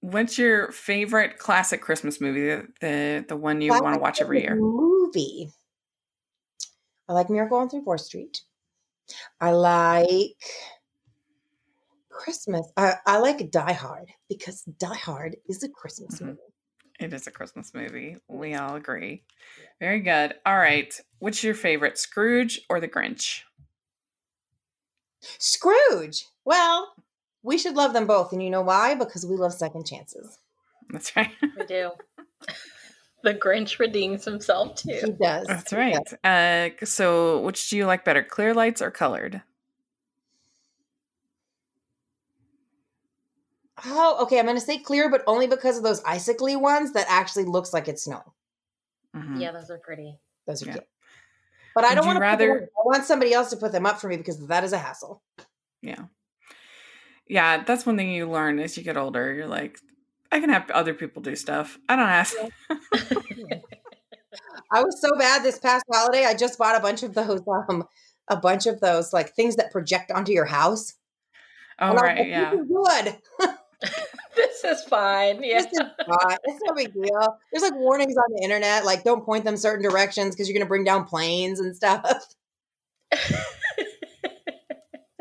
What's your favorite classic Christmas movie? The, the, the one you want to watch every year? Movie. I like Miracle on thirty-fourth Street. I like Christmas. I, I like Die Hard because Die Hard is a Christmas mm-hmm. movie. It is a Christmas movie. We all agree. Very good. All right. What's your favorite, Scrooge or the Grinch? Scrooge. Well, we should love them both. And you know why? Because we love second chances. That's right. We do. The Grinch redeems himself too. He does. That's right. Does. Uh, so which do you like better, clear lights or colored? Oh, okay. I'm going to say clear, but only because of those icicle-y ones that actually looks like it's snowing. Mm-hmm. Yeah, those are pretty. Those are yeah. cute. But I don't want to rather... I want somebody else to put them up for me because that is a hassle. Yeah. Yeah, that's one thing you learn as you get older. You're like, I can have other people do stuff. I don't have to. Yeah. I was so bad this past holiday. I just bought a bunch of those, um, a bunch of those like things that project onto your house. Oh, and right. Like, yeah. Good. This is fine. Yeah. This is fine. It's no big deal. There's like warnings on the internet, like don't point them certain directions because you're going to bring down planes and stuff.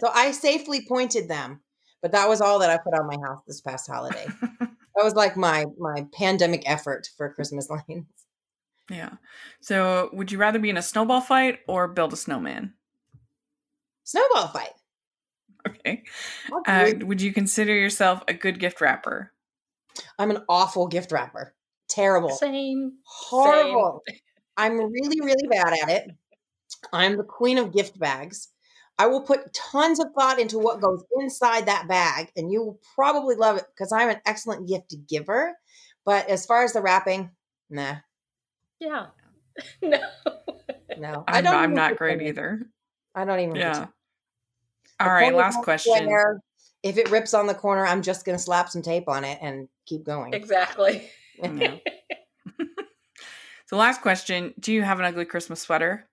So I safely pointed them, but that was all that I put on my house this past holiday. That was like my, my pandemic effort for Christmas lines. Yeah. So would you rather be in a snowball fight or build a snowman? Snowball fight. Okay. Uh, would you consider yourself a good gift wrapper? I'm an awful gift wrapper. Terrible. Same. Horrible. Same. I'm really, really bad at it. I'm the queen of gift bags. I will put tons of thought into what goes inside that bag, and you will probably love it because I'm an excellent gift giver. But as far as the wrapping, nah. Yeah. No. No. I'm, I don't I'm not great either. I don't even. Yeah. All right. Last question. Corner, if it rips on the corner, I'm just going to slap some tape on it and keep going. Exactly. No. So last question. Do you have an ugly Christmas sweater?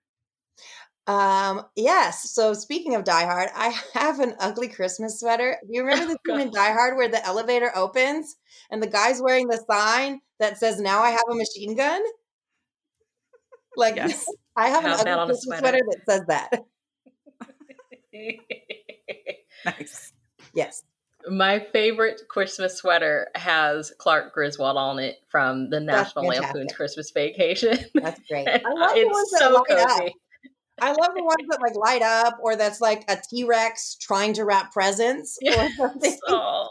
Um, yes. So speaking of Die Hard, I have an ugly Christmas sweater. Do you remember the scene in Die Hard where the elevator opens and the guy's wearing the sign that says, now I have a machine gun? Like, yes. I have an ugly on Christmas sweater. sweater that says that. Nice. Yes. My favorite Christmas sweater has Clark Griswold on it from the That's National fantastic. Lampoon's Christmas Vacation. That's great. I love the ones that so light cozy. up. I love the ones that like light up, or that's like a T-Rex trying to wrap presents yes. or something. Oh.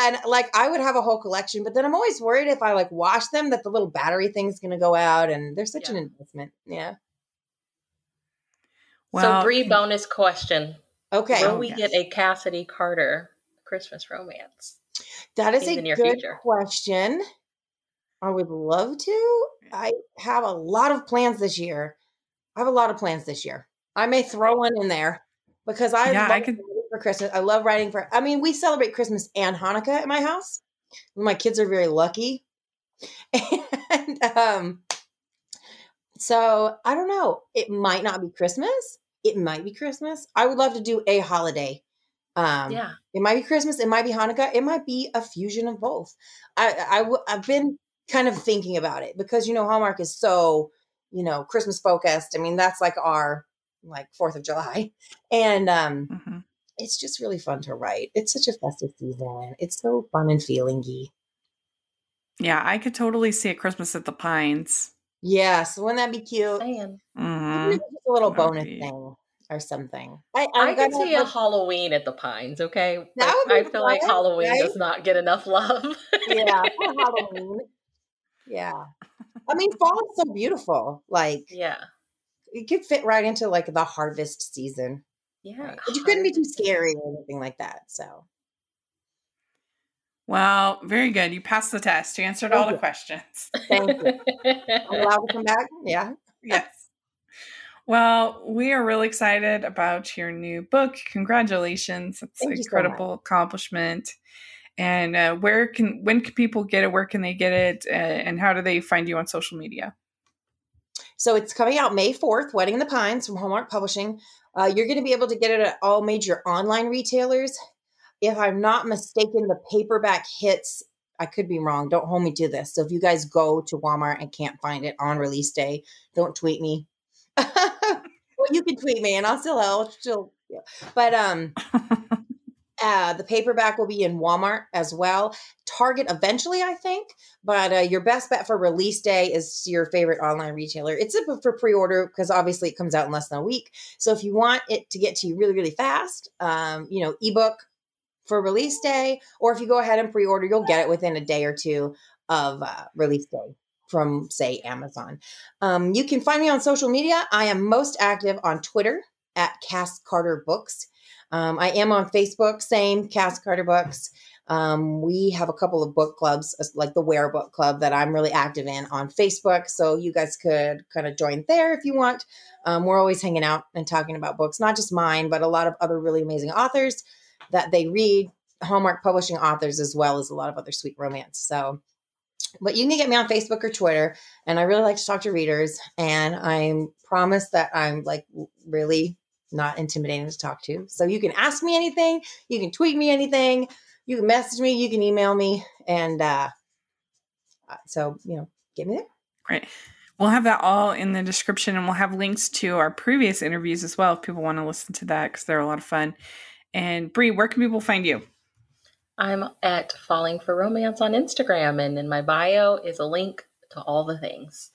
And like, I would have a whole collection, but then I'm always worried if I like wash them that the little battery thing's going to go out, and they're such yeah. an investment. Yeah. Well, so Bree, bonus question. Okay. Will we yes. get a Cassidy Carter Christmas romance? That is a good future? question. I would love to. I have a lot of plans this year. I have a lot of plans this year. I may throw one in there because I yeah, love I can... writing for Christmas. I love writing for, I mean, we celebrate Christmas and Hanukkah at my house. My kids are very lucky. And um, so I don't know. It might not be Christmas. It might be Christmas. I would love to do a holiday. Um, yeah. It might be Christmas. It might be Hanukkah. It might be a fusion of both. I, I w- I've been kind of thinking about it because, you know, Hallmark is so, you know, Christmas focused. I mean, that's like our like fourth of July. And um, mm-hmm. it's just really fun to write. It's such a festive season. It's so fun and feelingy. Yeah. I could totally see a Christmas at the Pines. Yeah, so wouldn't that be cute? Mm-hmm. Just a little bonus be... thing or something. I, I can see a Halloween at the Pines, okay? Like, I feel like Halloween right? does not get enough love. Yeah, Halloween. Yeah. I mean, fall is so beautiful. Like, yeah, it could fit right into like the harvest season. Yeah. Right? But you couldn't be too scary or anything like that, so. Well, very good. You passed the test. You answered Thank all you. the questions. Thank you. I'm allowed to come back? Yeah. Yes. Well, we are really excited about your new book. Congratulations. It's Thank an incredible so accomplishment. And uh, where can, when can people get it? Where can they get it? Uh, and how do they find you on social media? So it's coming out May fourth, Wedding in the Pines from Hallmark Publishing. Uh, you're going to be able to get it at all major online retailers. If I'm not mistaken, the paperback hits, I could be wrong. Don't hold me to this. So if you guys go to Walmart and can't find it on release day, don't tweet me. Well, you can tweet me and I'll still, I'll still, yeah. But um, uh, the paperback will be in Walmart as well. Target eventually, I think. But uh, your best bet for release day is your favorite online retailer. It's for pre-order because obviously it comes out in less than a week. So if you want it to get to you really, really fast, um, you know, ebook, for release day, or if you go ahead and pre-order, you'll get it within a day or two of uh, release day from, say, Amazon. Um, you can find me on social media. I am most active on Twitter at Cass Carter Books. Um, I am on Facebook, same, Cass Carter Books. Um, we have a couple of book clubs, like the Wear Book Club, that I'm really active in on Facebook. So you guys could kind of join there if you want. Um, we're always hanging out and talking about books, not just mine, but a lot of other really amazing authors that they read, Hallmark Publishing authors, as well as a lot of other sweet romance. So, but you can get me on Facebook or Twitter, and I really like to talk to readers, and I promise that I'm like really not intimidating to talk to. So you can ask me anything. You can tweet me anything. you can message me, you can email me. And uh, so, you know, get me there. Great. We'll have that all in the description, and we'll have links to our previous interviews as well if people want to listen to that, because they're a lot of fun. And Bree, where can people find you? I'm at Falling for Romance on Instagram, and in my bio is a link to all the things.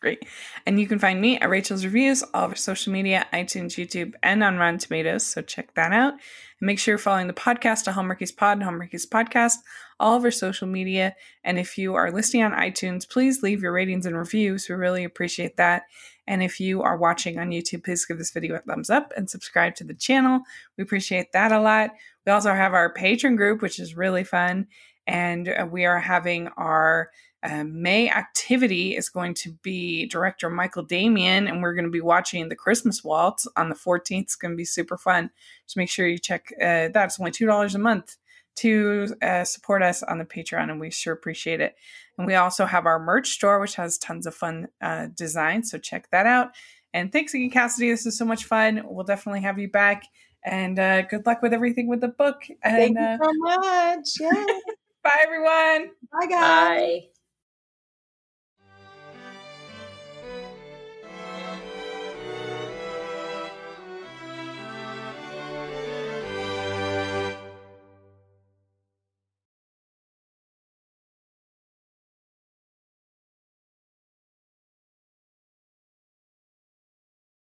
Great. And you can find me at Rachel's Reviews, all of our social media, iTunes, YouTube, and on Rotten Tomatoes. So check that out. And make sure you're following the podcast to Hallmarkies Pod, Hallmarkies Podcast, all of our social media. And if you are listening on iTunes, please leave your ratings and reviews. We really appreciate that. And if you are watching on YouTube, please give this video a thumbs up and subscribe to the channel. We appreciate that a lot. We also have our patron group, which is really fun. And we are having our Uh, May activity is going to be director Michael Damian, and we're going to be watching the Christmas Waltz on the fourteenth. It's going to be super fun. So make sure you check uh, that. It's only two dollars a month to uh, support us on the Patreon, and we sure appreciate it. And we also have our merch store, which has tons of fun uh, designs. So check that out. And thanks again, Cassidy. This was so much fun. We'll definitely have you back. And uh, good luck with everything with the book. And, Thank you so much. Yeah. Bye, everyone. Bye, guys. Bye.